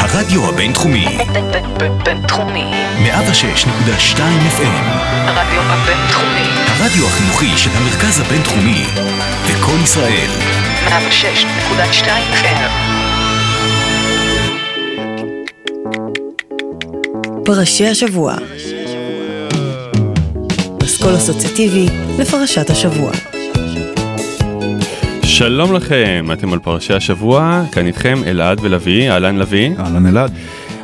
הרדיו הבינתחומי. בינתחומי. 106.2 FM. הרדיו הבינתחומי. הרדיו החינוכי של המרכז הבינתחומי. בכל ישראל. 106.2 FM. פרשי השבוע. פסקול אסוציאטיבי לפרשת השבוע. שלום לכם, אתם על פרשי השבוע, כאן איתכם אלעד ולוי, אהלן לוי. אהלן אלעד.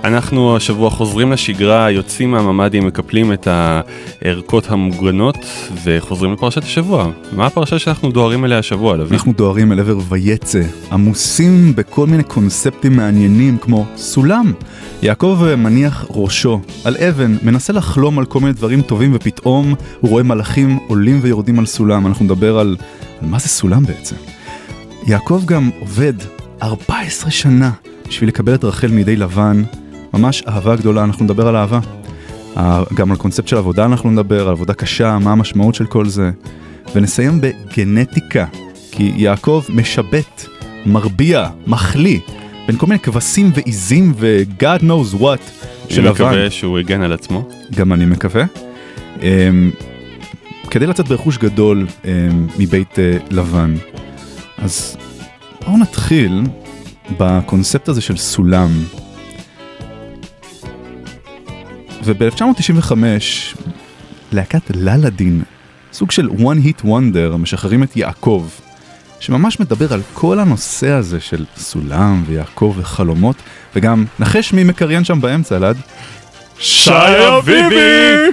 אנחנו השבוע חוזרים לשגרה, יוצאים מהממדים, מקפלים את הערכות המוגנות וחוזרים לפרשת השבוע. מה הפרשה שאנחנו דוהרים אליה השבוע, לוי? אנחנו דוהרים אל עבר ויצא, עמוסים בכל מיני קונספטים מעניינים כמו סולם. יעקב מניח ראשו על אבן, מנסה לחלום על כל מיני דברים טובים ופתאום הוא רואה מלאכים עולים ויורדים על סולם. אנחנו נדבר על מה זה סולם בעצם. יעקב גם עובד 14 שנה בשביל לקבל את רחל מידי לבן, ממש אהבה גדולה, אנחנו נדבר על אהבה. גם על קונספט של עבודה אנחנו נדבר, על עבודה קשה, מה המשמעות של כל זה. ונסיים בגנטיקה, כי יעקב משבט, מרביע, מחלי, בין כל מיני כבשים ועיזים ו-God knows what של לבן. אני מקווה שהוא הגן על עצמו. גם אני מקווה. כדי לצאת ברכוש גדול מבית לבן. אז בואו נתחיל בקונספט הזה של סולם. וב-1995 להקת ללדין, סוג של one hit wonder, משחררים את יעקב, שממש מדבר על כל הנושא הזה של סולם ויעקב וחלומות, וגם נחש מי מקריין שם באמצע, אלעד? שי אביבי!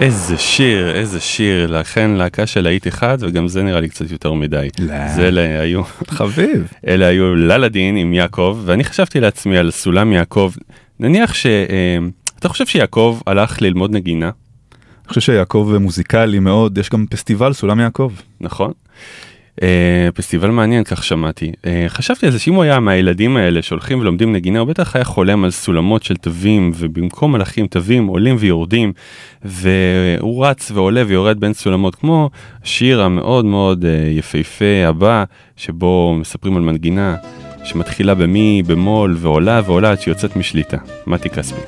איזה שיר, לכן להקה של היית אחד, וגם זה נראה לי קצת יותר מדי. זה אלה היו... חביב. אלה היו ללדין עם יעקב, ואני חשבתי לעצמי על סולם יעקב. נניח ש... אתה חושב שיעקב הלך ללמוד נגינה? אני חושב שיעקב מוזיקלי מאוד, יש גם פסטיבל סולם יעקב. נכון. פסטיבל מעניין, כך שמעתי. חשבתי על זה שאם הוא היה מהילדים האלה שהולכים ולומדים נגינה, הוא בטח היה חולם על סולמות של תווים, ובמקום מלאכים תווים עולים ויורדים, והוא רץ ועולה ויורד בין סולמות, כמו השיר המאוד מאוד יפהפה הבא, שבו מספרים על מנגינה שמתחילה במי, במול, ועולה ועולה עד שיוצאת משליטה. מתי כספי.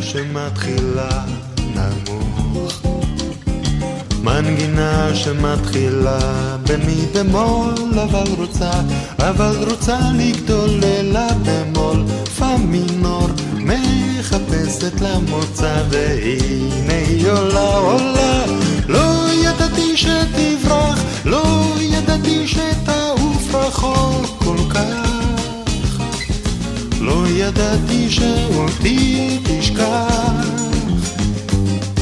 שמתחילה נמוך, מנגינה שמתחילה במי במול, אבל רוצה לגדול אלה במול, פה מינור מחפשת למוצא, והנה היא עולה, לא ידעתי שתברח, לא ידעתי שתעוף רחוק כל כך, לא ידעתי שאותי תשכח,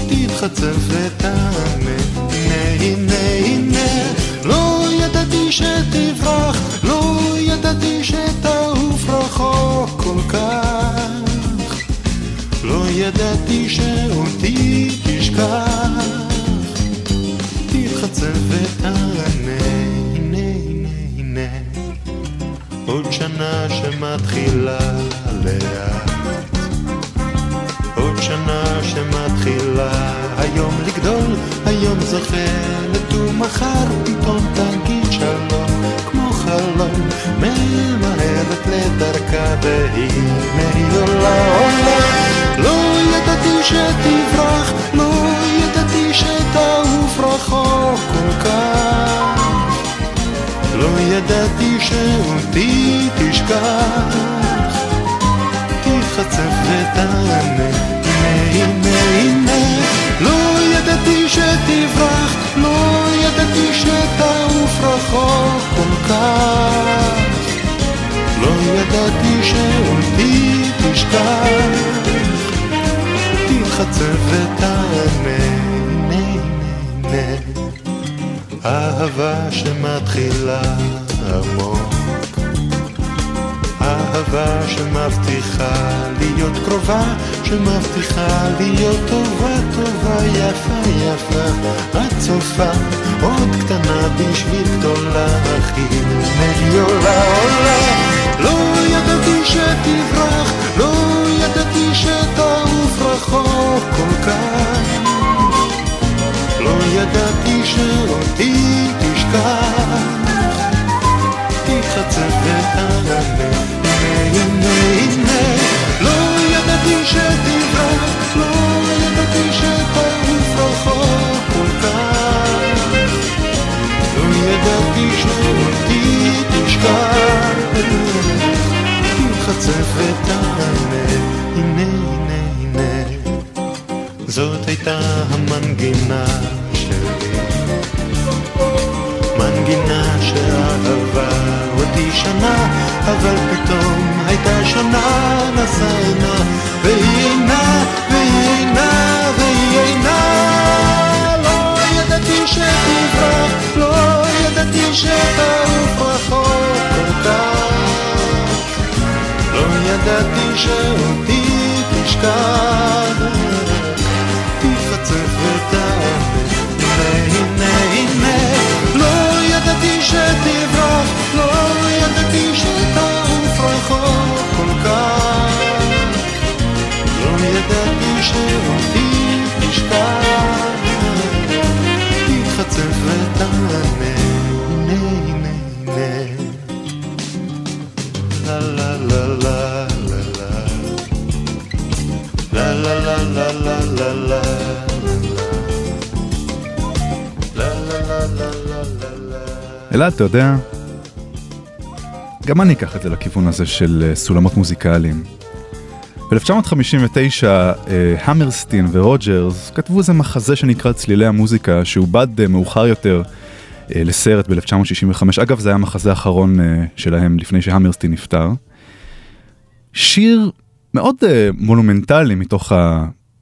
תתחצף ותאמת, הנה, לא ידעתי שתברח, לא ידעתי שתעוף רחוק כל כך, לא ידעתי שאותי תשכח, תתחצף ותאמת. עוד שנה שמתחילה לאט, עוד שנה שמתחילה היום לגדול, היום זוכרת ומחר פתאום תגיד שלום כמו חלום, ממהרת לדרכה והנה היא עולה, לא ידעתי שתברח, לא ידעתי שתעוף רחוק כל כך, לא ידעתי שאותי תשכח, תחצף ותענה, הנה, לא ידעתי שתברח, לא ידעתי שתעוף רחוק כל כך, לא ידעתי שאותי תשכח, תחצף ותענה, הנה. אהבה שמתחילה עמוק, אהבה שמבטיחה להיות קרובה, שמבטיחה להיות טובה, יפה, את צופה, עוד קטנה בשביל גדולה, הכי נהי עולה, לא ידעתי שתברח, לא ידעתי שתעוף רחוק כל כך, לא ידעתי שאותי תשכח, תתחצף ותענה, הנה, לא ידעתי שתברח, לא ידעתי שתעוף רחוק כל כך, לא ידעתי שאותי תשכח, תתחצף ותענה, הנה, זאת הייתה המנגינה שלי, מנגינה שאהבה אותי שנה, אבל פתאום הייתה שונה, נסעה אינה, והיא אינה, לא ידעתי שתברח, לא ידעתי שתעוף רחוק כל כך, לא ידעתי שאותי תשכח, הנה, לא ידעתי שתברח, לא ידעתי שתעוף רחוק כל כך, לא ידעתי שאותי תשכח, תתחצף ותענה, הנה, לה לה לה לה לה לה לה לה לה לה לה. אלעד, אתה יודע, גם אני אקח את זה לכיוון הזה של סולמות מוזיקליים. ב-1959 המרסטין ורוג'רס כתבו איזה מחזה שנקרא צלילי המוזיקה, שעובד מאוחר יותר לסרט ב-1965. אגב, זה היה המחזה האחרון שלהם לפני שהמרסטין נפטר. שיר מאוד מונומנטלי מתוך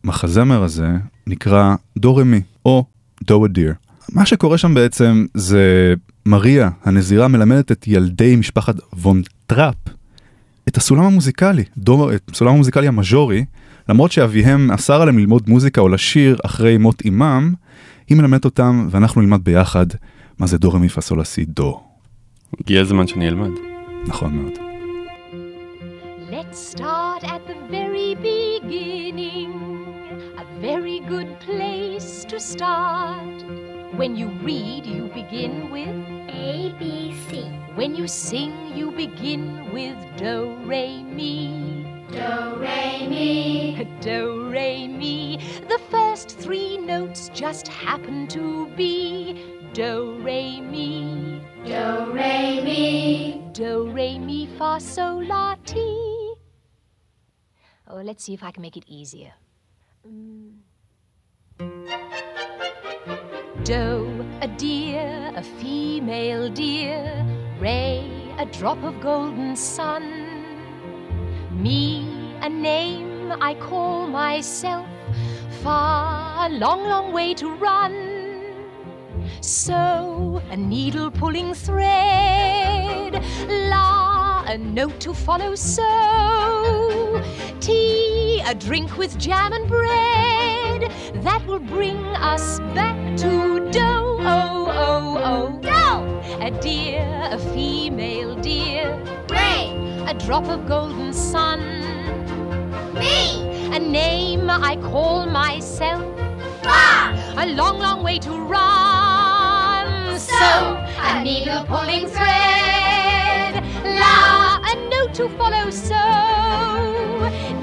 המחזמר הזה נקרא דורמי או דו-אדיר. מה שקורה שם בעצם זה מריה, הנזירה, מלמדת את ילדי משפחת וון טראפ את הסולם המוזיקלי, את הסולם המוזיקלי המז'ורי, למרות שאביהם אסר עליהם ללמוד מוזיקה או לשיר אחרי מות אימם, היא מלמדת אותם ואנחנו נלמד ביחד מה זה דו רמי פא סול סי דו. הגיע הזמן שאני אלמד. נכון מאוד. Let's start at the very beginning, a very good place to start. When you read, you begin with A, B, C. When you sing, you begin with do, re, mi. Do, re, mi. Do, re, mi. The first three notes just happen to be do, re, mi. Do, re, mi. Do, re, mi, fa, sol, la, ti. Oh, let's see if I can make it easier. Do, a deer, a female deer. Ray, a drop of golden sun. Me, a name I call myself. Far, a long, long way to run. So, a needle pulling thread. La, a note to follow. So, tea, a drink with jam and bread. That will bring us back to do, oh, oh, oh, do. A deer, a female deer. Ray. A drop of golden sun. Me. A name I call myself. Far. A long, long way to run. So, a needle pulling thread. La. A note to follow. So,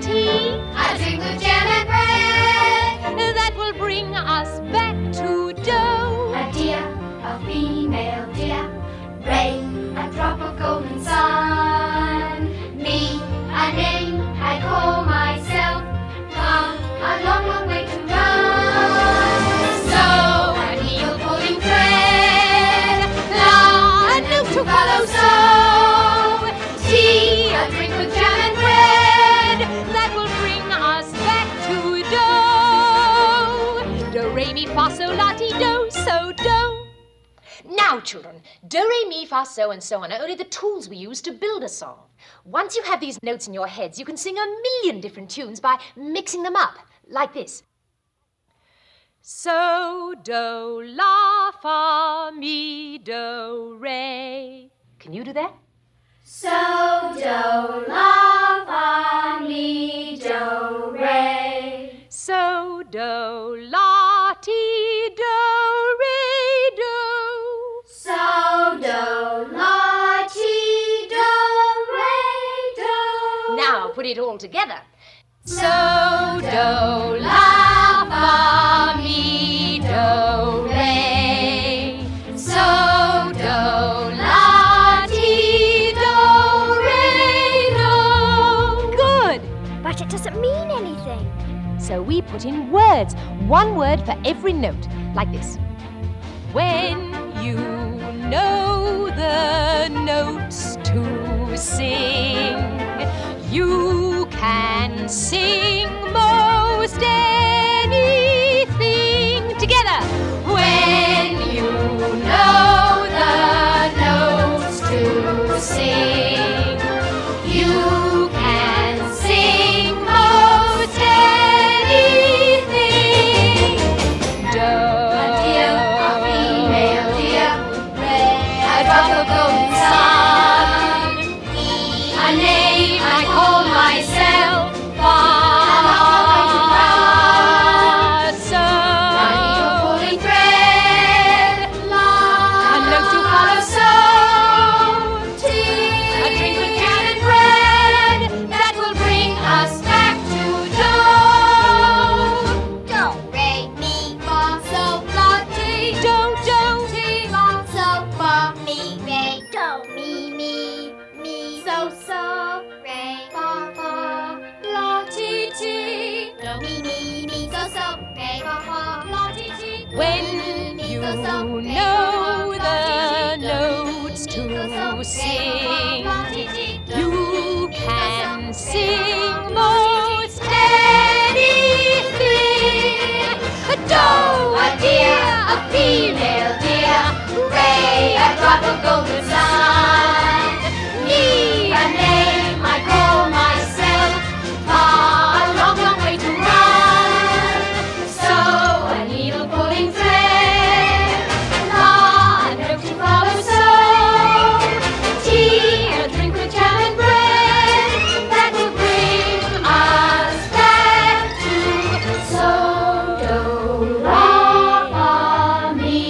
tea. A drink of jam and bread. That will bring us back to dough. A deer, a female deer. Ray, a drop of golden sun. Me, a name I call myself. Come, a long, long way to run. So, a needle pulling thread. La, a note to follow. So, tea, a drink with jam and bread. That will bring us back to dough. Do, re, mi, fa, sol, la, ti, do, so, do. Now, children, do, re, mi, fa, so, and so on are only the tools we use to build a song. Once you have these notes in your heads, you can sing a million different tunes by mixing them up, like this. So, do, la, fa, mi, do, re. Can you do that? So, do, la, fa, mi, do, re. So, do, la, ti, do, re. So, do, la, ti, do, re, do. Now put it all together. So, do, la, fa, mi, do, re. So, do, la, ti, do, re, do. Good, but it doesn't mean anything. So we put in words, one word for every note, like this. When you know the notes to sing, you can sing most anything together. When you know the notes to sing, you can sing most anything. Sun. A name I call myself. Far. who know the notes to sing. You can sing most anything. A doe, a deer, a female deer, ray, a drop of golden sun. Me, a name I call myself, far a long, long way to run. So a needle pulling thread, la, a note to follow, so tea, a drink with jam and bread, that will bring us back to so do, la, fa, mi,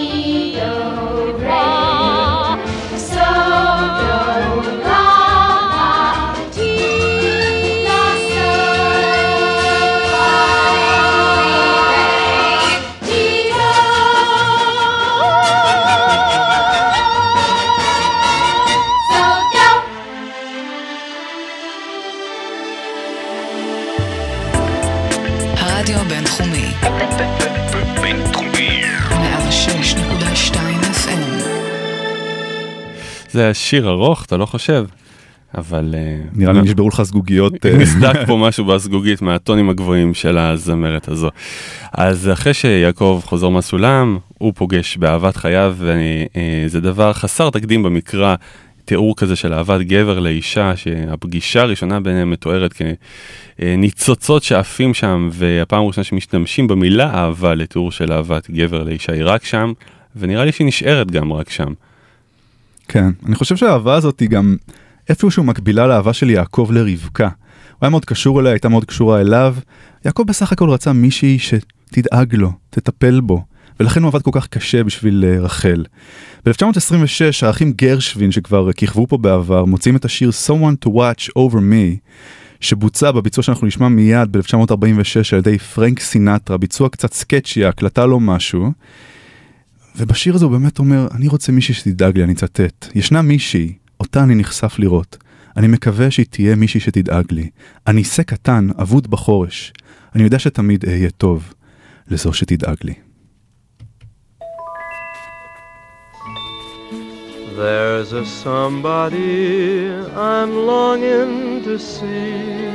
do, re, so do, la, fa, ti, la, sol, la, ti, do, so do. הרדיו הבינתחומי. בינתחומי. 106.2 FM. זה שיר ארוך, אתה לא חושב? אבל נראה לי נשברו לך זגוגיות. נסדק פה משהו בסגוגית מהטונים הגבוהים של הזמרת הזו. אז אחרי שיעקב חוזר מהסולם, הוא פוגש באהבת חייו, וזה דבר חסר תקדים במקרא, תיאור כזה של אהבת גבר לאישה, שהפגישה הראשונה ביניהם מתוארת כניצוצות שעפים שם, והפעם הראשונה שמשתמשים במילה אהבה לתיאור של אהבת גבר לאישה היא רק שם, ונראה לי שהיא נשארת גם רק שם. כן, אני חושב שהאהבה הזאת היא גם איפשהו מקבילה לאהבה של יעקב לרבקה. הוא היה מאוד קשור אליה, הייתה מאוד קשורה אליו. יעקב בסך הכל רצה מישהי שתדאג לו, תטפל בו, ולכן הוא עבד כל כך קשה בשביל רחל. ב-1926 האחים גרשווין, שכבר כיכבו פה בעבר, מוצאים את השיר Someone to Watch Over Me, שבוצע בביצוע שאנחנו נשמע מיד ב-1946 על ידי פרנק סינטרה, ביצוע קצת סקצ'י, הקלטה לו משהו, ובשיר הזה הוא באמת אומר, אני רוצה מישהי שתדאג לי, אני אצטט. ישנה מישהי, אותה אני נחשף לראות. אני מקווה שהיא תהיה מישהי שתדאג לי. אני סה קטן, אבוד בחורש. אני יודע שתמיד אהיה טוב לזו שתדאג לי. There's a somebody I'm longing to see.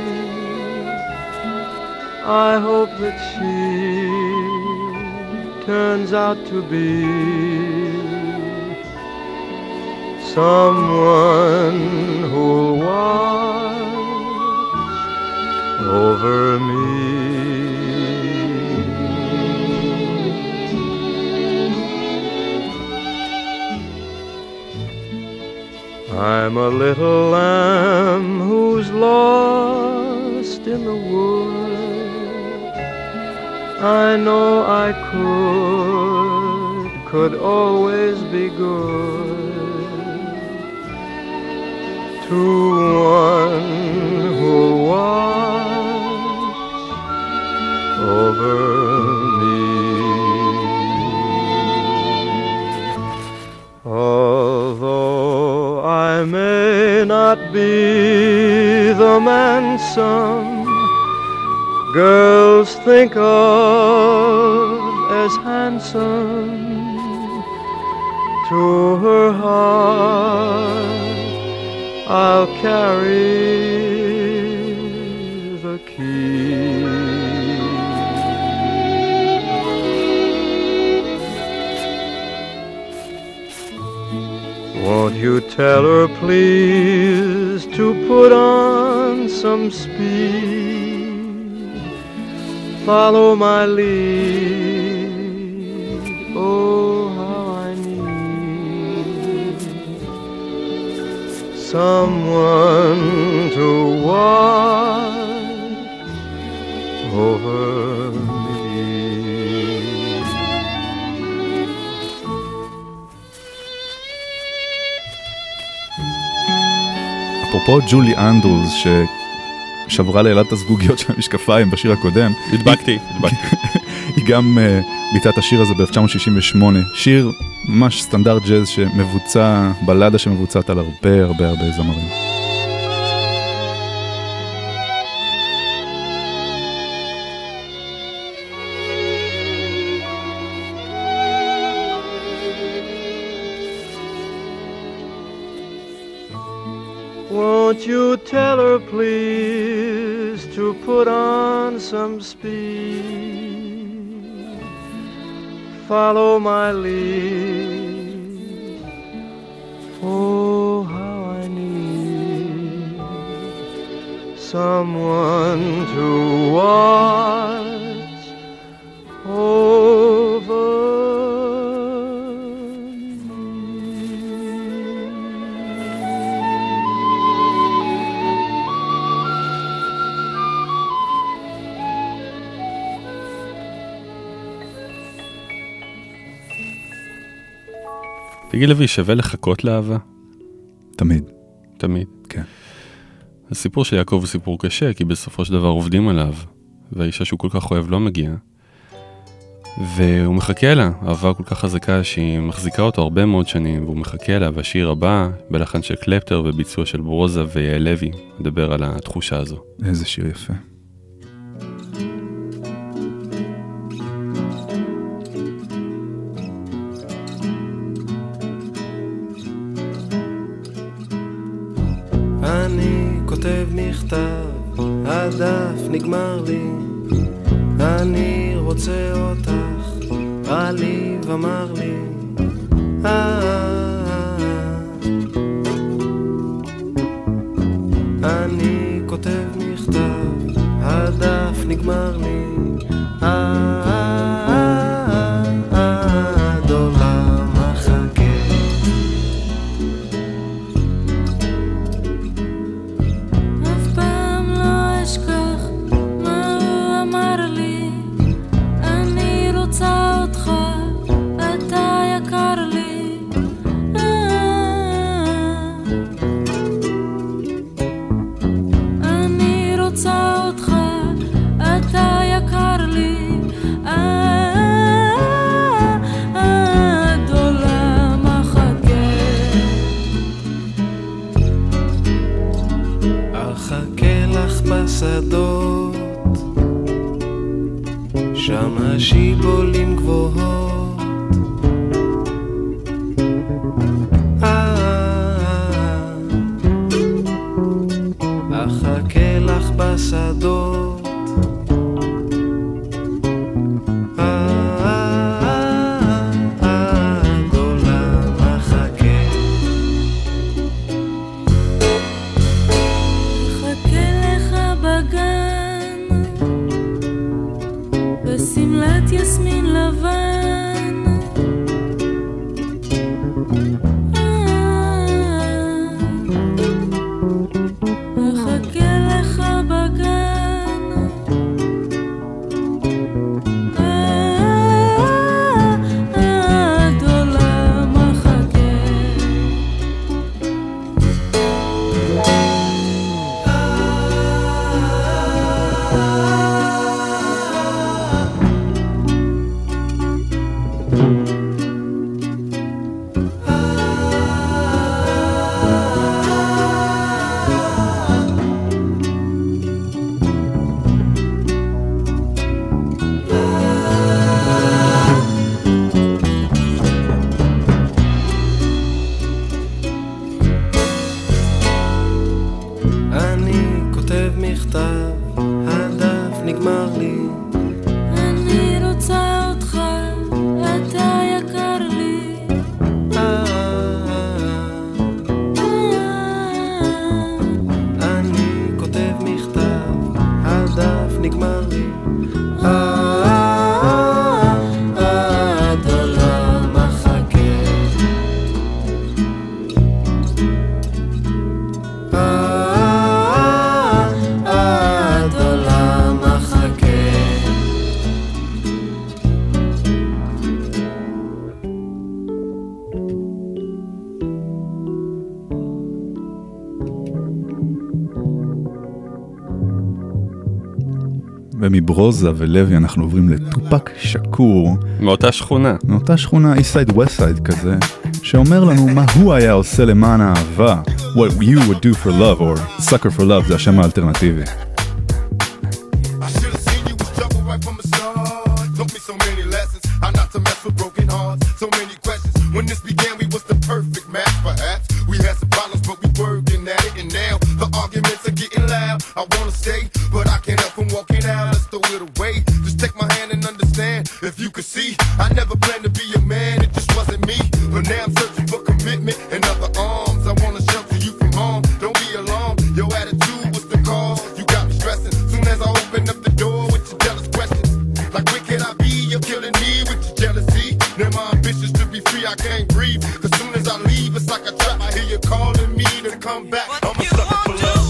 I hope that she turns out to be someone who'll watch over me. I'm a little lamb who's lost in the wood. I know I could always be good to one who'll watch over me. Although I may not be the man some girls think of as handsome, to her heart I'll carry the key. Won't you tell her, please, to put on some speed? Follow my lead, oh, how I need someone to watch over me. אפרופו ג'ולי אנדרוס, ששברה לאלת את הזגוגיות של המשקפיים בשיר הקודם. הדבקתי. היא גם ביצעה את השיר הזה ב-1968. שיר ממש סטנדרט ג'אז שמבוצע, בלדה שמבוצעת על הרבה הרבה הרבה זמרים. Won't you tell her please to put on some speed? Follow my lead. Oh, how I need someone to watch over. תגיד לוי, שווה לחכות לאהבה? תמיד. תמיד. כן. הסיפור של יעקב הוא סיפור קשה, כי בסופו של דבר עובדים עליו, והאישה שהוא כל כך אוהב לא מגיעה. והוא מחכה לה, אהבה כל כך חזקה שהיא מחזיקה אותו הרבה מאוד שנים, והוא מחכה לה, והשיר הבא, בלחן של קלפטר וביצוע של ברוזה ויעל לוי, מדבר על התחושה הזו. איזה שיר יפה. אני כותב מכתב, הדף נגמר לי, אני רוצה אותך, הלב אמר לי, אני כותב מכתב, הדף נגמר לי, מברוזה ולוי אנחנו עוברים לטופק שקור. מאותה שכונה. מאותה שכונה, East Side West Side כזה, שאומר לנו מה הוא היה עושה למען האהבה. What you would do for love or sucker for love, זה השם האלטרנטיבי. When this began we was the perfect match perhaps. We had some problems but we worked in that and now it away. Just take my hand and understand. If you could see, I never planned to be a man. It just wasn't me. But now I'm searching for commitment and other arms. I wanna shelter you from harm. Don't be alarmed. Your attitude was the cause. You got me stressing. Soon as I open up the door with your jealous questions, like where could I be? You're killing me with your jealousy. Now my ambitions to be free, I can't breathe. Cause soon as I leave, it's like a trap. I hear you calling me to come back. I'm a sucker for love.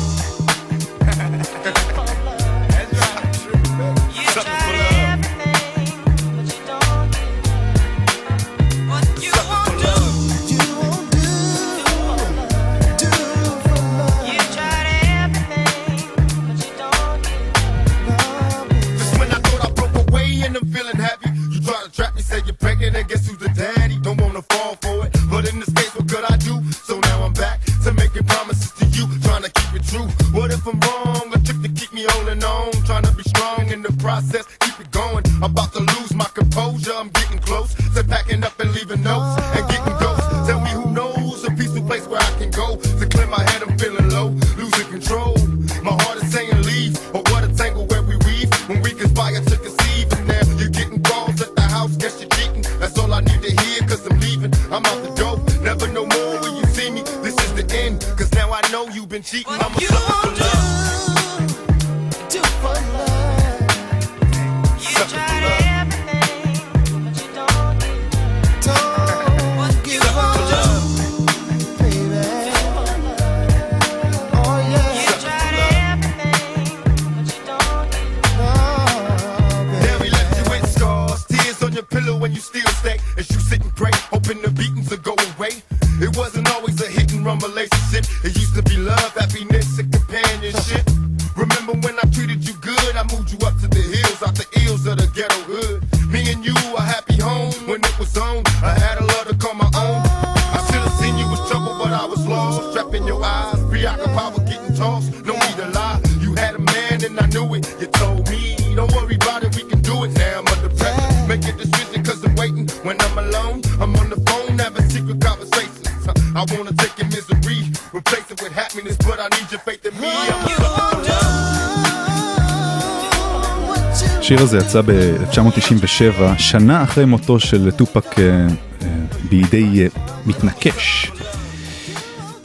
השיר הזה יצא ב-1997, שנה אחרי מותו של טופק בידי מתנקש.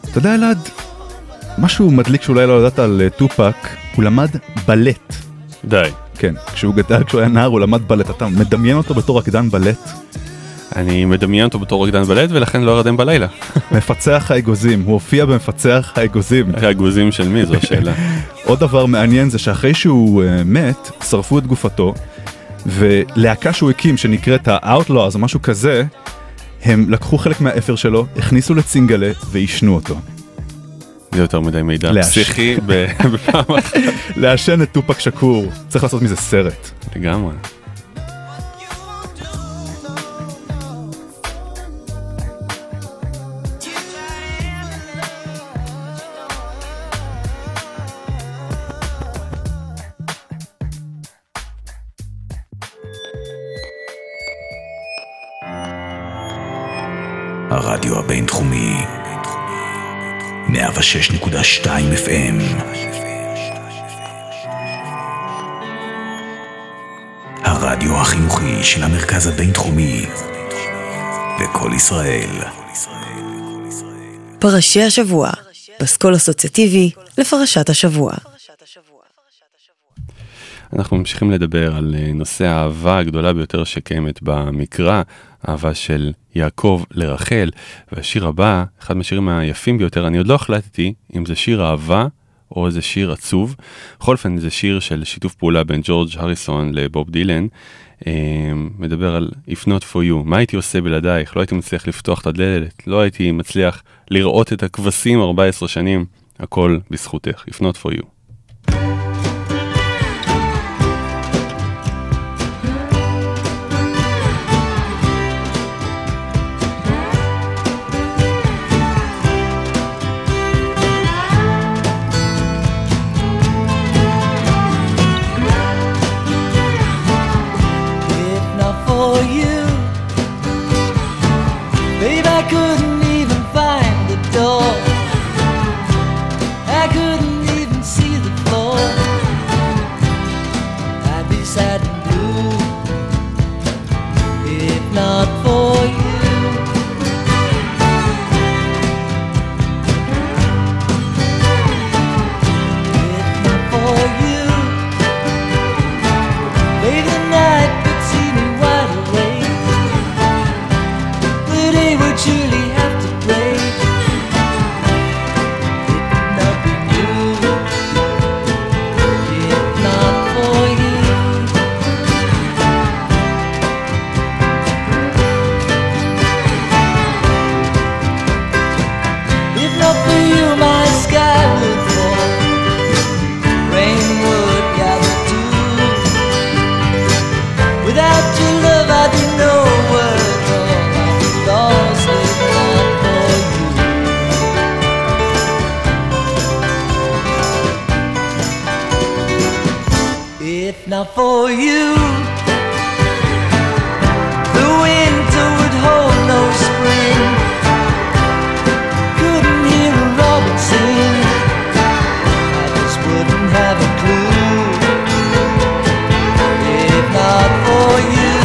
אתה יודע, אלעד, משהו מדליק שאולי לא ידעת על טופק, הוא למד בלט. די. כן, כשהוא היה נער הוא למד בלט. אתה מדמיין אותו בתור רקדן בלט? אני מדמיין אותו בתור רקדן בלט, ולכן לא ארדם בלילה. מפצח האגוזים, הוא הופיע במפצח האגוזים. האגוזים של מי, זו השאלה. עוד דבר מעניין זה שאחרי שהוא מת, שרפו את גופתו, ולהקה שהוא הקים שנקראת ה-Outlawz או משהו כזה, הם לקחו חלק מהאפר שלו, הכניסו לצינגלה וישנו אותו. זה יותר מדי מידע פסיכי בפעם אחת. להשן את טופק שקור, צריך לעשות מזה סרט. לגמרי. הרדיו הבינתחומי 106.2 FM. הרדיו החינוכי של המרכז הבינתחומי בכל ישראל. פרשי השבוע, פסקול אסוציאטיבי לפרשת השבוע. אנחנו ממשיכים לדבר על נושא האהבה הגדולה ביותר שקיימת במקרא, אהבה של יעקב לרחל, והשיר הבא, אחד מהשירים היפים ביותר, אני עוד לא החלטתי אם זה שיר אהבה או זה שיר עצוב, בכל אופן זה שיר של שיתוף פעולה בין ג'ורג' הריסון לבוב דילן, מדבר על If Not For You, מה הייתי עושה בלעדייך, לא הייתי מצליח לפתוח את הדלת, לא הייתי מצליח לראות את הכבשים 14 שנים, הכל בזכותך, If Not For You. Couldn't even find the door. I couldn't even see summer for you. The winter would hold no spring. Couldn't hear a robin sing. I just wouldn't have a clue if not for you.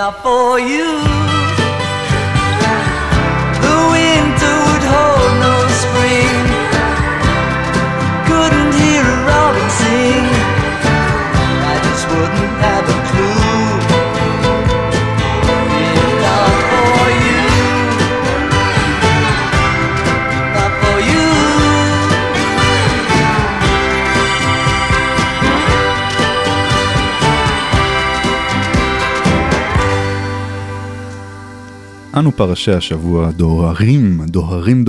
Not for you. The winter would hold no spring. Couldn't hear a robin sing. I just wouldn't have a clue. Not for you. Not for you. אנו פרשי השבוע דוהרים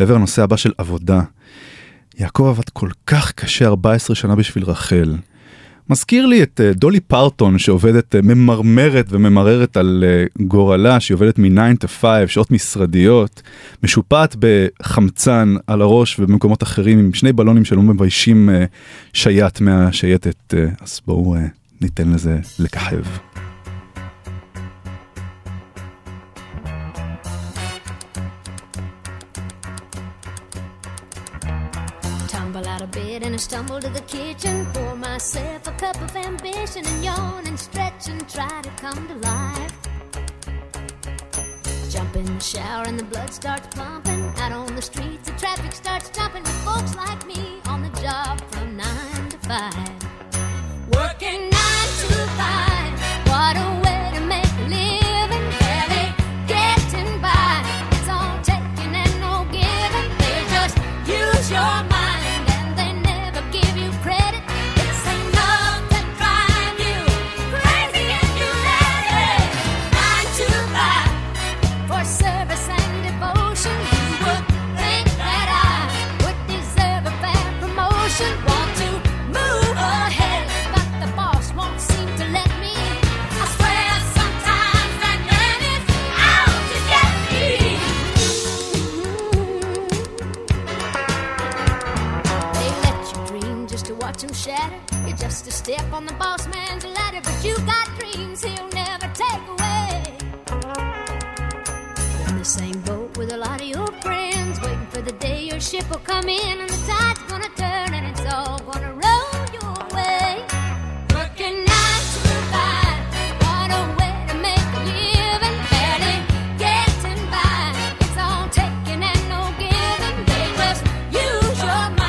לעבר הנושא הבא של עבודה. יעקב עבד כל כך קשה 14 שנה בשביל רחל. מזכיר לי את דולי פרטון שעובדת ממררת על גורלה, שהיא עובדת מ-9 to 5, שעות משרדיות, משופעת בחמצן על הראש ובמקומות אחרים עם שני בלונים שלא מביישים שייט מהשייטת. אז בואו ניתן לזה לכחב. Stumble to the kitchen, pour myself a cup of ambition and yawn and stretch and try to come to life. Jump in the shower and the blood starts pumping. Out on the streets the traffic starts stopping with folks like me on the job from 9 to 5. Working 9 to 5, what a way to make a living. Barely getting by, it's all taking and no giving. They just use your mind. Just a step on the boss man's ladder, but you got dreams he'll never take away. You're in the same boat with a lot of your friends, waiting for the day your ship will come in and the tide's gonna turn and it's all gonna roll your way. Working 9 to 5, what a way to make a living. Barely getting by, it's all taking and no giving. They just use your mind.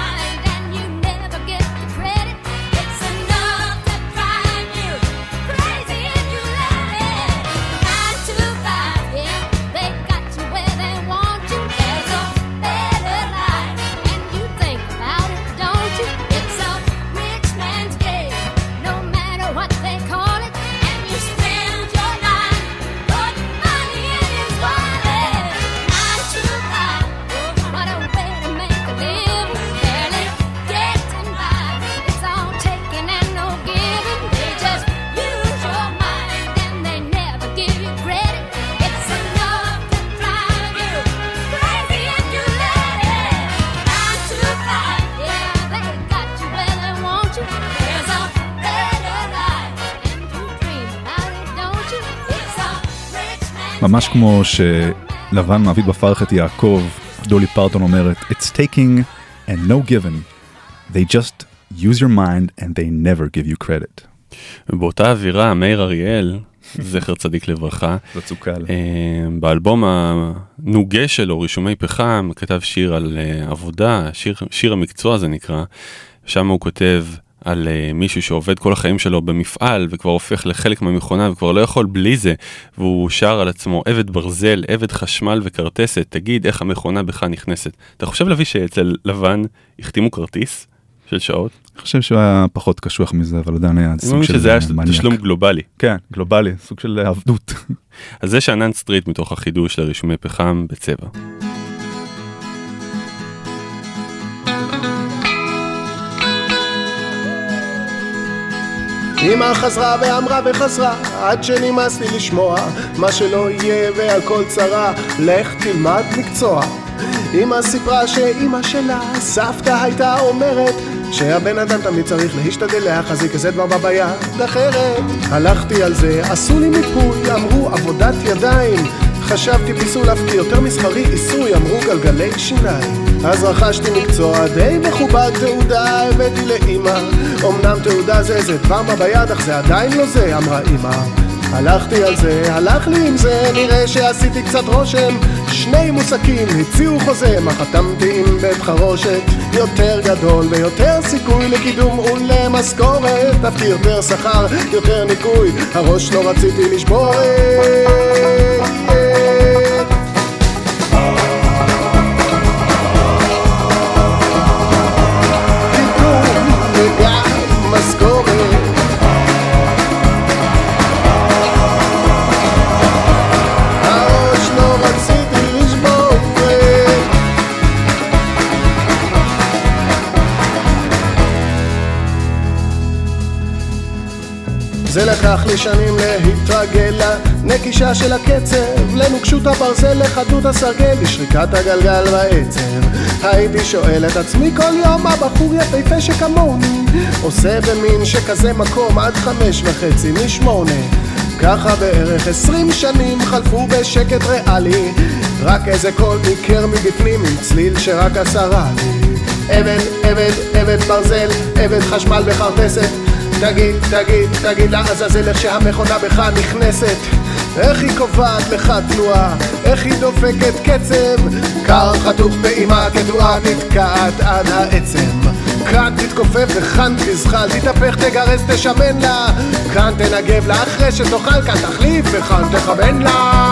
ממש כמו שלבן מעביד בפרחת יעקב, דולי פרטון אומרת, It's taking and no given. They just use your mind and they never give you credit. באותה אווירה, מאיר אריאל, זכר צדיק לברכה, רצוקל. באלבום הנוגה שלו, רישומי פחם, כתב שיר על עבודה, שיר המקצוע זה נקרא, שם הוא כותב על מישהו שעובד כל החיים שלו במפעל, וכבר הופך לחלק מהמכונה, וכבר לא יכול בלי זה, והוא שר על עצמו, עבד ברזל, עבד חשמל וכרטסת, תגיד איך המכונה בך נכנסת. אתה חושב להביא שאצל לבן יחתימו כרטיס של שעות? אני חושב שהוא היה פחות קשוח מזה, אבל עדיין היה סוג של מניאק. שזה היה תשלום גלובלי. כן, גלובלי, סוג של עבדות. אז זה שאנן סטריט מתוך החידוש לרישומי פחם בצבע. אמא חזרה ואמרה וחזרה עד שנמאס לי לשמוע מה שלא יהיה והכל צרה לך תלמד מקצוע אמא סיפרה שאמא שלה סבתא הייתה אומרת שהבן אדם תמיד צריך להשתדל להחזיק איזה דבר בביד אחרת הלכתי על זה, עשו לי מיפוי אמרו עבודת ידיים חשבתי פיסול אף כי יותר מסחרי עיסוי אמרו גלגלי שיניים אז רכשתי מקצוע די מכובד תעודה הבאתי לאמא אמנם תעודה זה איזה דבר מה ביד אך זה עדיין לא זה אמרה אמא הלכתי על זה, הלך לי עם זה נראה שעשיתי קצת רושם שני מוסקים הציעו חוזה מה חתמתי עם בית חרושת יותר גדול ויותר סיכוי לקידום ולמשכורת דווקא יותר שכר, יותר ניקוי הראש לא רציתי לשבור זה לקח לי שנים להתרגל לנקישה של הקצב לנוקשות הברזל, לחדות הסרגל לשריקת הגלגל בעצב הייתי שואל את עצמי כל יום מה בחור יפהפה שכמוני עושה במין שכזה מקום עד 5.5 מ-8 ככה בערך 20 שנים חלפו בשקט ריאלי רק איזה קול ביקר מבפנים עם צליל שרק עשרה לי אבן, אבן, אבן ברזל, אבן חשמל וחרטסת תגיד, תגיד, תגיד לעזאזל איך שהמכונה בך נכנסת איך היא קובעת לך תנועה, איך היא דופקת קצב קר חתוך פעימה כתועה נתקעת עד העצם כאן תתכופף וכאן תזחל תתהפך תגרס תשמן לה כאן תנגב לה אחרי שתאכל כאן תחליף וכאן תכוון לה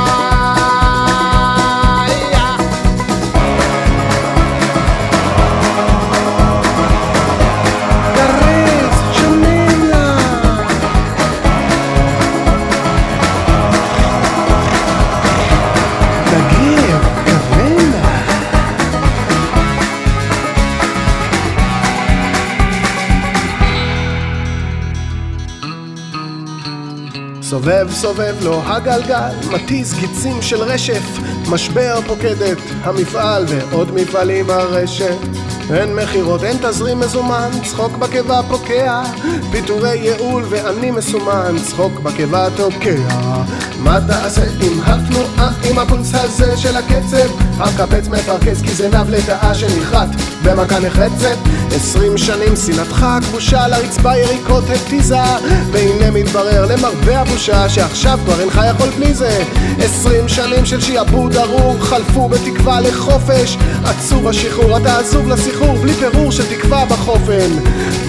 סובב סובב לו הגלגל, מתיז קיצים של רשף, משבר פוקדת המפעל ועוד מפעלים הרשת. אין מחירות, אין תזרים מזומן, צחוק בקיבה פוקע, פיתורי ייעול ואני מסומן, צחוק בקיבה תוקע. מה תעשה עם התנועה, עם הפולס הזה של הקצב? הקפץ מפרקס כי זה נב לדעה שנחרט במכה נחרצת 20 שנים סינתך הכבושה לרצפה יריקות הטיזה והנה מתברר למרבה הבושה שעכשיו כבר אינך יכול בלי זה 20 שנים של שיעבוד ארור חלפו בתקווה לחופש עצוב השחרור אתה עזוב לסחרור בלי פירור של תקווה בחופן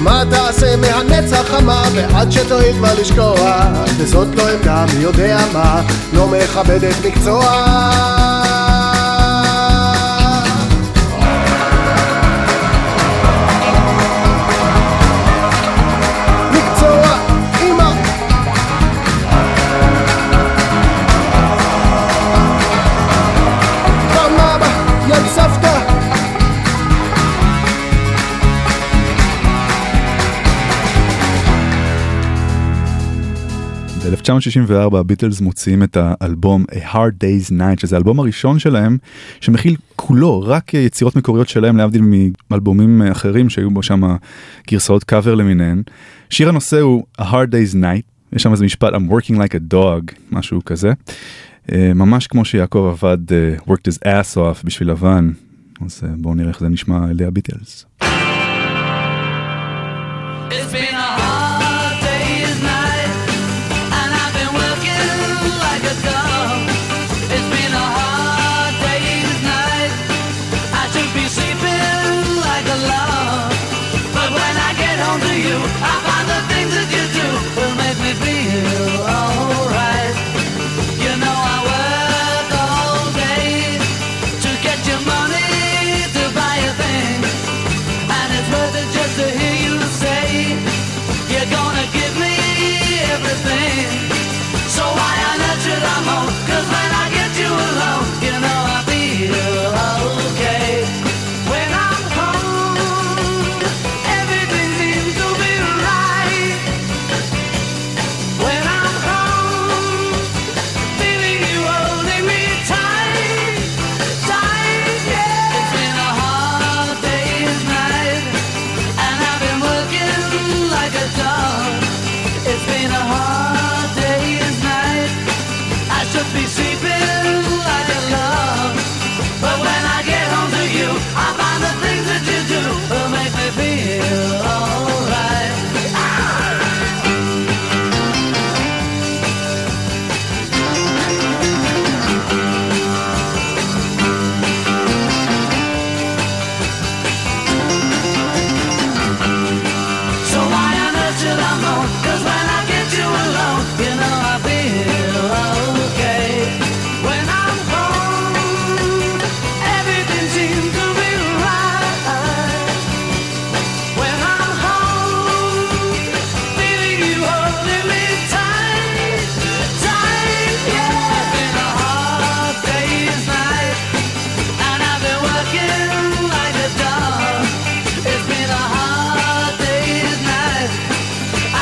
מה תעשה מהנצח חמה ועד שתועיל כבר לשקוע וזאת לא עמדה מי יודע מה לא מכבדת מקצוע ב-1964 הביטלס מוציאים את האלבום A Hard Day's Night, שזה האלבום הראשון שלהם, שמכיל כולו, רק יצירות מקוריות שלהם, להבדיל מאלבומים אחרים שהיו בו שם גרסאות קאבר למיניהן. שיר הנושא הוא A Hard Day's Night, יש שם איזה משפט I'm working like a dog, משהו כזה. ממש כמו שיעקב עבד, worked his ass off בשביל לבן. אז בואו נראה איך זה נשמע אלי הביטלס. It's been a hard day's night, and I've been working like a dog. It's been a hard day's night, I should be sleeping like a log. But when I get home to you, I find the things that you do will make me feel alright. You know I work all day to get your money to buy a thing, and it's worth it just to hear you say you're gonna give me everything. So why on earth should I moan? 'Cause when I get you alone, you know I feel okay. When I'm home, everything seems to be right. When I'm home, feeling you holding me tight, tight, yeah. It's been a hard day's night, and I've been working like a dog. It's been a hard day's night, I should be sleeping like a log. But when I get home to you, I find the things that you do will make me feel alright. So why on earth should I moan? 'Cause when I get you alone, you know I feel okay. When I'm home, everything seems to be right. When I'm home, feeling you holding me tight, tight, yeah. It's been a hard day's night, and I've been working like a dog. It's been a hard day's night,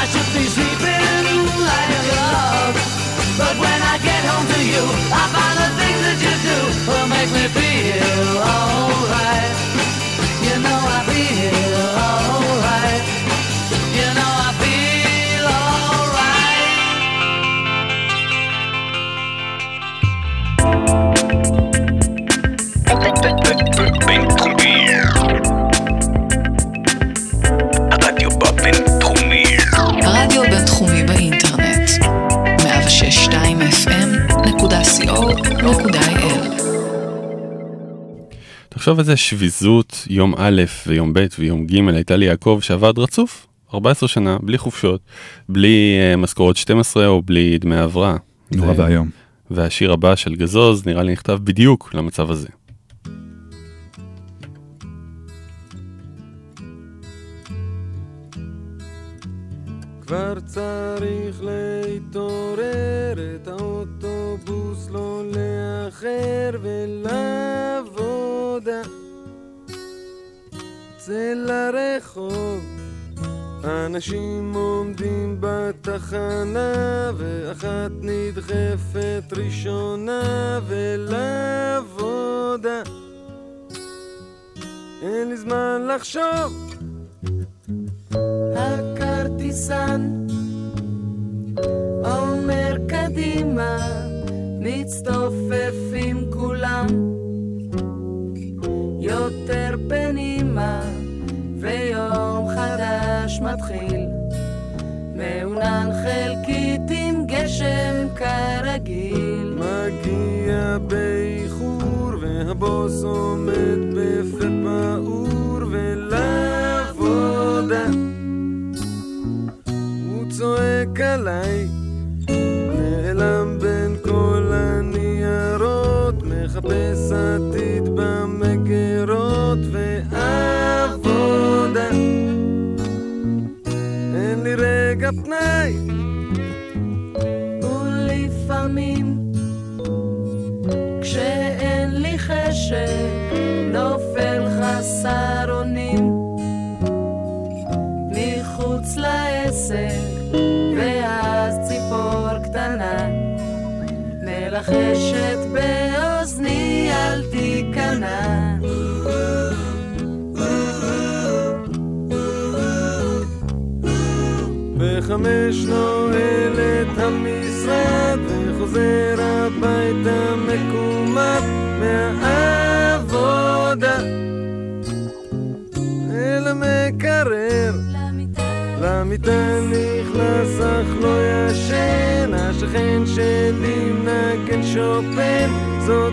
I should be sleeping like a log. But when I get home to you, I find the things that you do will make me feel alright. You know I feel alright. You know I feel alright. בינתחומי. הרדיו בבינתחומי. הרדיו הבינתחומי באינטרנט 106.2 FM.co.il. תחשוב איזה שביזות, יום א' ויום ב' ויום ג' הייתה לי יעקב שעבד רצוף 14 שנה, בלי חופשות, בלי משכורות 12 או בלי דמי עברה. נורא והיום. והשיר הבא של גזוז נראה לי נכתב בדיוק למצב הזה. כבר צריך להתעורר, את האוטובוס לא לאחר ולעבודה. צא לרחוב, אנשים עומדים בתחנה, ואחת נדחפת ראשונה ולעבודה. אין לי זמן לחשוב, הכרטיסן אומר קדימה, מצטופפים כולם יותר פנימה, ויום חדש מתחיל, מעונן חלקית עם גשם כרגיל. מגיע באיחור והבוס עומד בפה פעור ולעבודה. צועק עליי, נעלם בין כל הניירות, מחפש עתיד במגירות ועבודה. אין לי רגע פנאי, ולפעמים כשאין לי חשק נופל חסר אונים מחוץ לעסק, ואז ציפור קטנה מלחשת באוזני אל תיכנע. בחמש נועל את המשרד וחוזר הביתה מקומם מהעבודה. אל המקרר, במטען נכנס אך לא ישן, השכן שלי מנגן שופן, זאת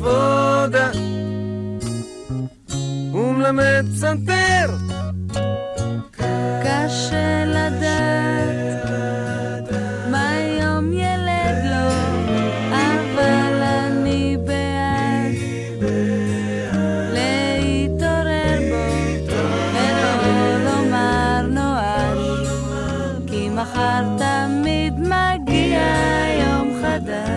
עבודה. הוא מלמד פסנתר, קשה לדעת מה יום ילד לו, אבל אני בעד להתעורר בו ולא לומר נואש, כי מחר תמיד מגיע יום חדש.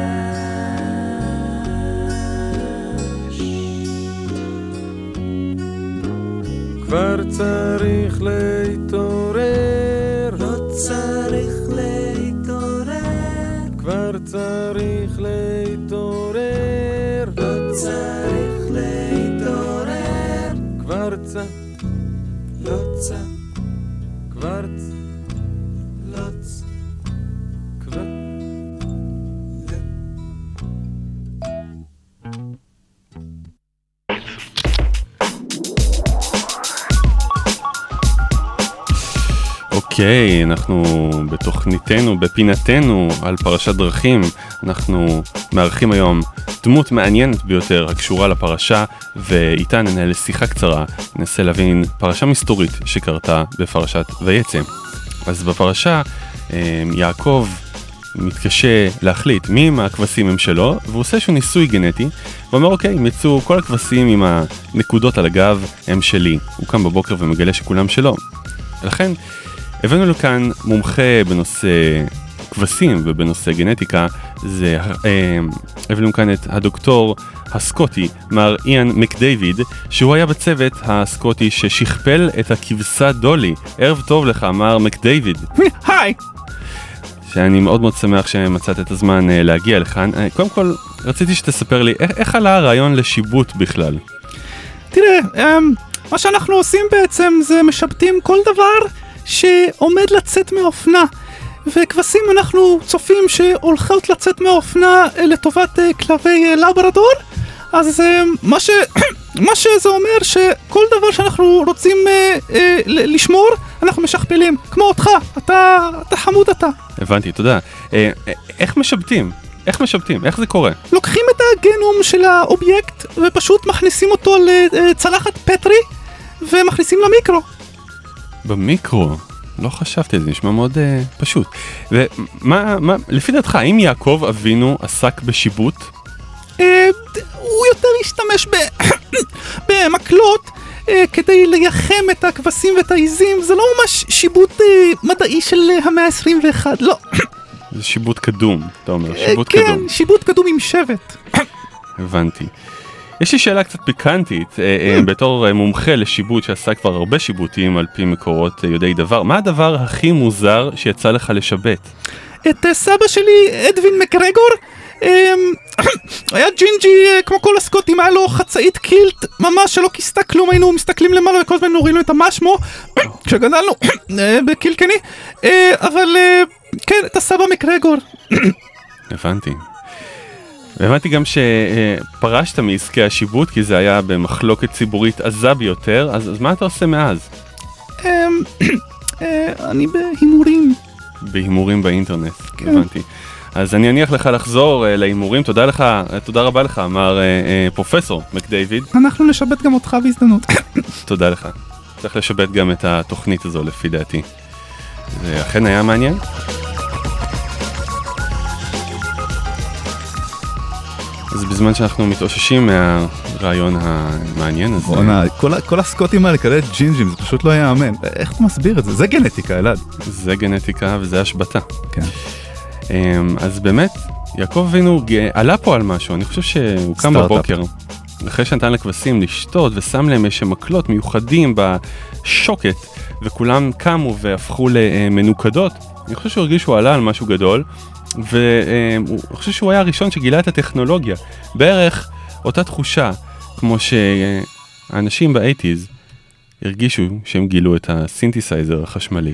כבר צריך להתעורר, לא צריך להתעורר, כבר צריך להתעורר, לא צריך להתעורר, כבר צה לא צה כבר צה לא צה כבר אוקיי, אנחנו בתוכניתנו, בפינתנו על פרשת דרכים, אנחנו מארחים היום דמות מעניינת ביותר הקשורה לפרשה, ואיתה ננהל שיחה קצרה, ננסה להבין פרשה מסתורית שקרתה בפרשת ויצא. אז בפרשה יעקב מתקשה להחליט מי מהכבשים הם שלו, והוא עושה שהוא ניסוי גנטי, ואומר אוקיי, מצאו כל הכבשים עם הנקודות על הגב הם שלי. הוא קם בבוקר ומגלה שכולם שלו. לכן הבאנו לו כאן מומחה בנושא כבשים ובנושא גנטיקה, הבאנו לו כאן את הדוקטור הסקוטי, מר איאן מקדיוויד, שהוא היה בצוות הסקוטי ששכפל את הכבשה דולי. ערב טוב לך, מר מקדיוויד. היי! שאני מאוד מאוד שמח שמצאת את הזמן להגיע לכאן. קודם כל, רציתי שתספר לי, איך עלה הרעיון לשיבוט בכלל? תראה, מה שאנחנו עושים בעצם זה משבטים כל דבר שעומד לצאת מהאופנה, וכבשים אנחנו צופים שהולכות לצאת מהאופנה לטובת כלבי לברדור. אז מה שזה אומר שכל דבר שאנחנו רוצים לשמור אנחנו משכפלים, כמו אותך, אתה חמוד אתה. הבנתי, תודה. איך משבטים? איך משבטים? איך זה קורה? לוקחים את הגנום של האובייקט ופשוט מכניסים אותו לצלחת פטרי ומכניסים למיקרו. במיקרו? לא חשבתי, זה נשמע מאוד פשוט. ומה, לפי דעתך, האם יעקב אבינו עסק בשיבוט? הוא יותר השתמש במקלות כדי לייחם את הכבשים ואת העיזים. זה לא ממש שיבוט מדעי של המאה ה-21, לא. זה שיבוט קדום, אתה אומר, שיבוט קדום. כן, שיבוט קדום עם שבט. הבנתי. יש לי שאלה קצת פיקנטית, בתור מומחה לשיבוט שעשה כבר הרבה שיבוטים על פי מקורות יודעי דבר, מה הדבר הכי מוזר שיצא לך לשבט? את סבא שלי, אדווין מקרגור, היה ג'ינג'י כמו כל הסקוטים, היה לו חצאית קילט, ממש שלא כיסתה כלום, היינו מסתכלים למעלה וכל הזמן נורינו את המשמו, כשגדלנו בקילקני, אבל כן, את הסבא מקרגור. הבנתי. הבנתי גם שפרשת מעסקי השיבוט, כי זה היה במחלוקת ציבורית עזה ביותר, אז מה אתה עושה מאז? אני בהימורים. בהימורים באינטרנט, הבנתי. אז אני אניח לך לחזור להימורים, תודה רבה לך, אמר פרופסור מקדיוויד. אנחנו נשבט גם אותך בהזדמנות. תודה לך. צריך לשבט גם את התוכנית הזו, לפי דעתי. זה אכן היה מעניין. אז בזמן שאנחנו מתאוששים מהרעיון המעניין הזה... בונה, כל הסקוטים האלה כאלה ג'ינג'ים, זה פשוט לא היה אמן. איך אתה מסביר את זה? זה גנטיקה, אלעד. זה גנטיקה וזה השבטה. כן. אז באמת, יעקב אבינו עלה פה על משהו, אני חושב שהוא קם בבוקר, אחרי שנתן לכבשים לשתות ושם להם איזה מקלות מיוחדים בשוקת, וכולם קמו והפכו למנוקדות, אני חושב שהוא הרגיש שהוא עלה על משהו גדול, ואני חושב שהוא היה הראשון שגילה את הטכנולוגיה. בערך אותה תחושה כמו שהאנשים ב-80s הרגישו שהם גילו את הסינתסייזר החשמלי.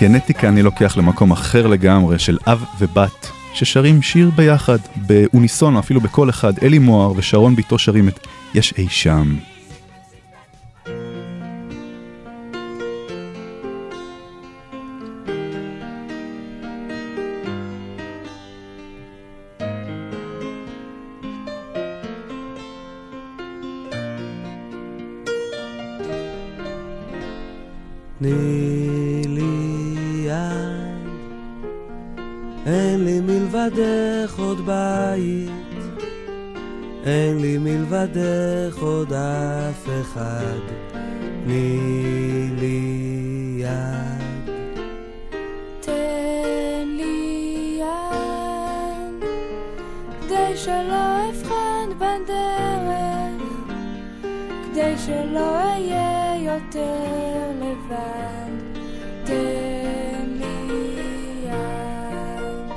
גנטיקה אני לוקח למקום אחר לגמרי של אב ובת ששרים שיר ביחד באוניסון או אפילו בכל אחד. אלי מוהר ושרון ביתו שרים את יש אי שם. כדי שלא אהיה יותר לבד, תן לי יד.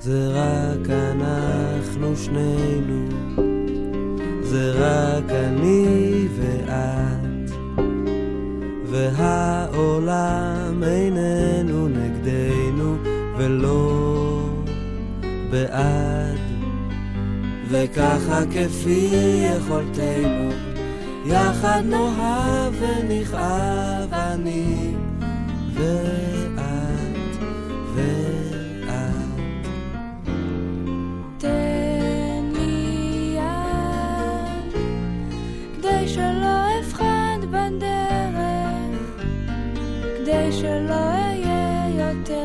זה רק אנחנו שנינו, זה רק אני ואת, והעולם איננו נגדנו ולא בעד. וככה כפי יכולתנו יחד נוהב ונכאב, אני ואת ואת. תן לי יד כדי שלא אפחד בדרך, כדי שלא אהיה יותר.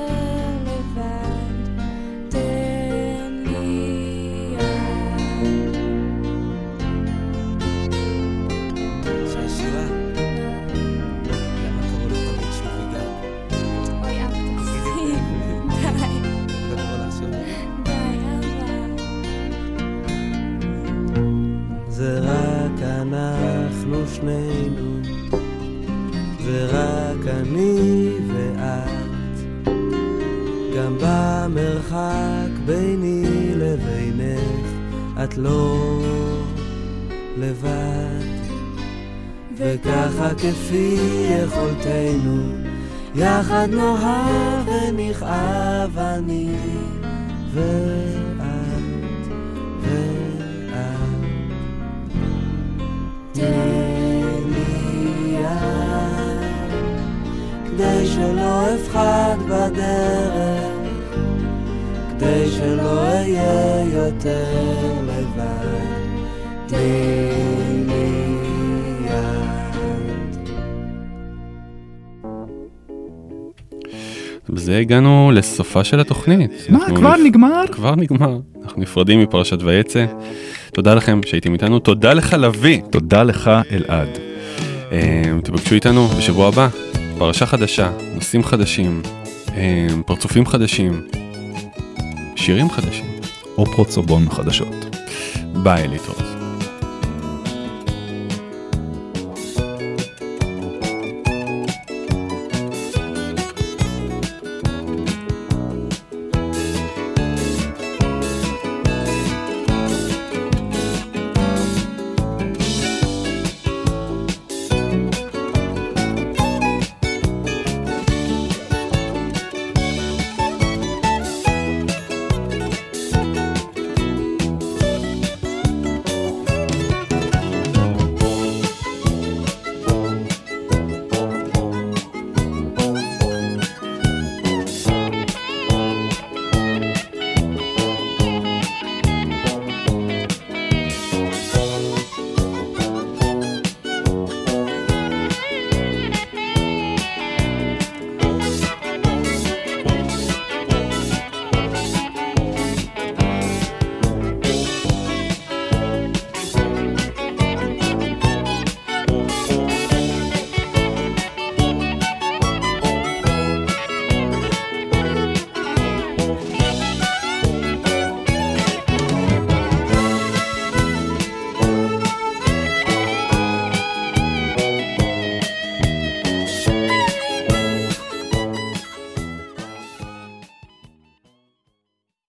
שנינו, זה רק אני ואת, גם במרחק ביני לבינך את לא לבד. וככה כפי יכולתנו יחד נוהב ונכאב, אני ואת ואת. כדי שלא אפחד בדרך, כדי שלא אהיה יותר לבד, תן לי יד. בזה הגענו לסופה של התוכנית. מה, כבר נגמר? כבר נגמר. אנחנו נפרדים מפרשת ויצא. תודה לכם שהייתם איתנו. תודה לך לוי. תודה לך אלעד. תבקשו איתנו בשבוע הבא. פרשה חדשה, נושאים חדשים, פרצופים חדשים, שירים חדשים. או פרוצובון חדשות. ביי, להתראות.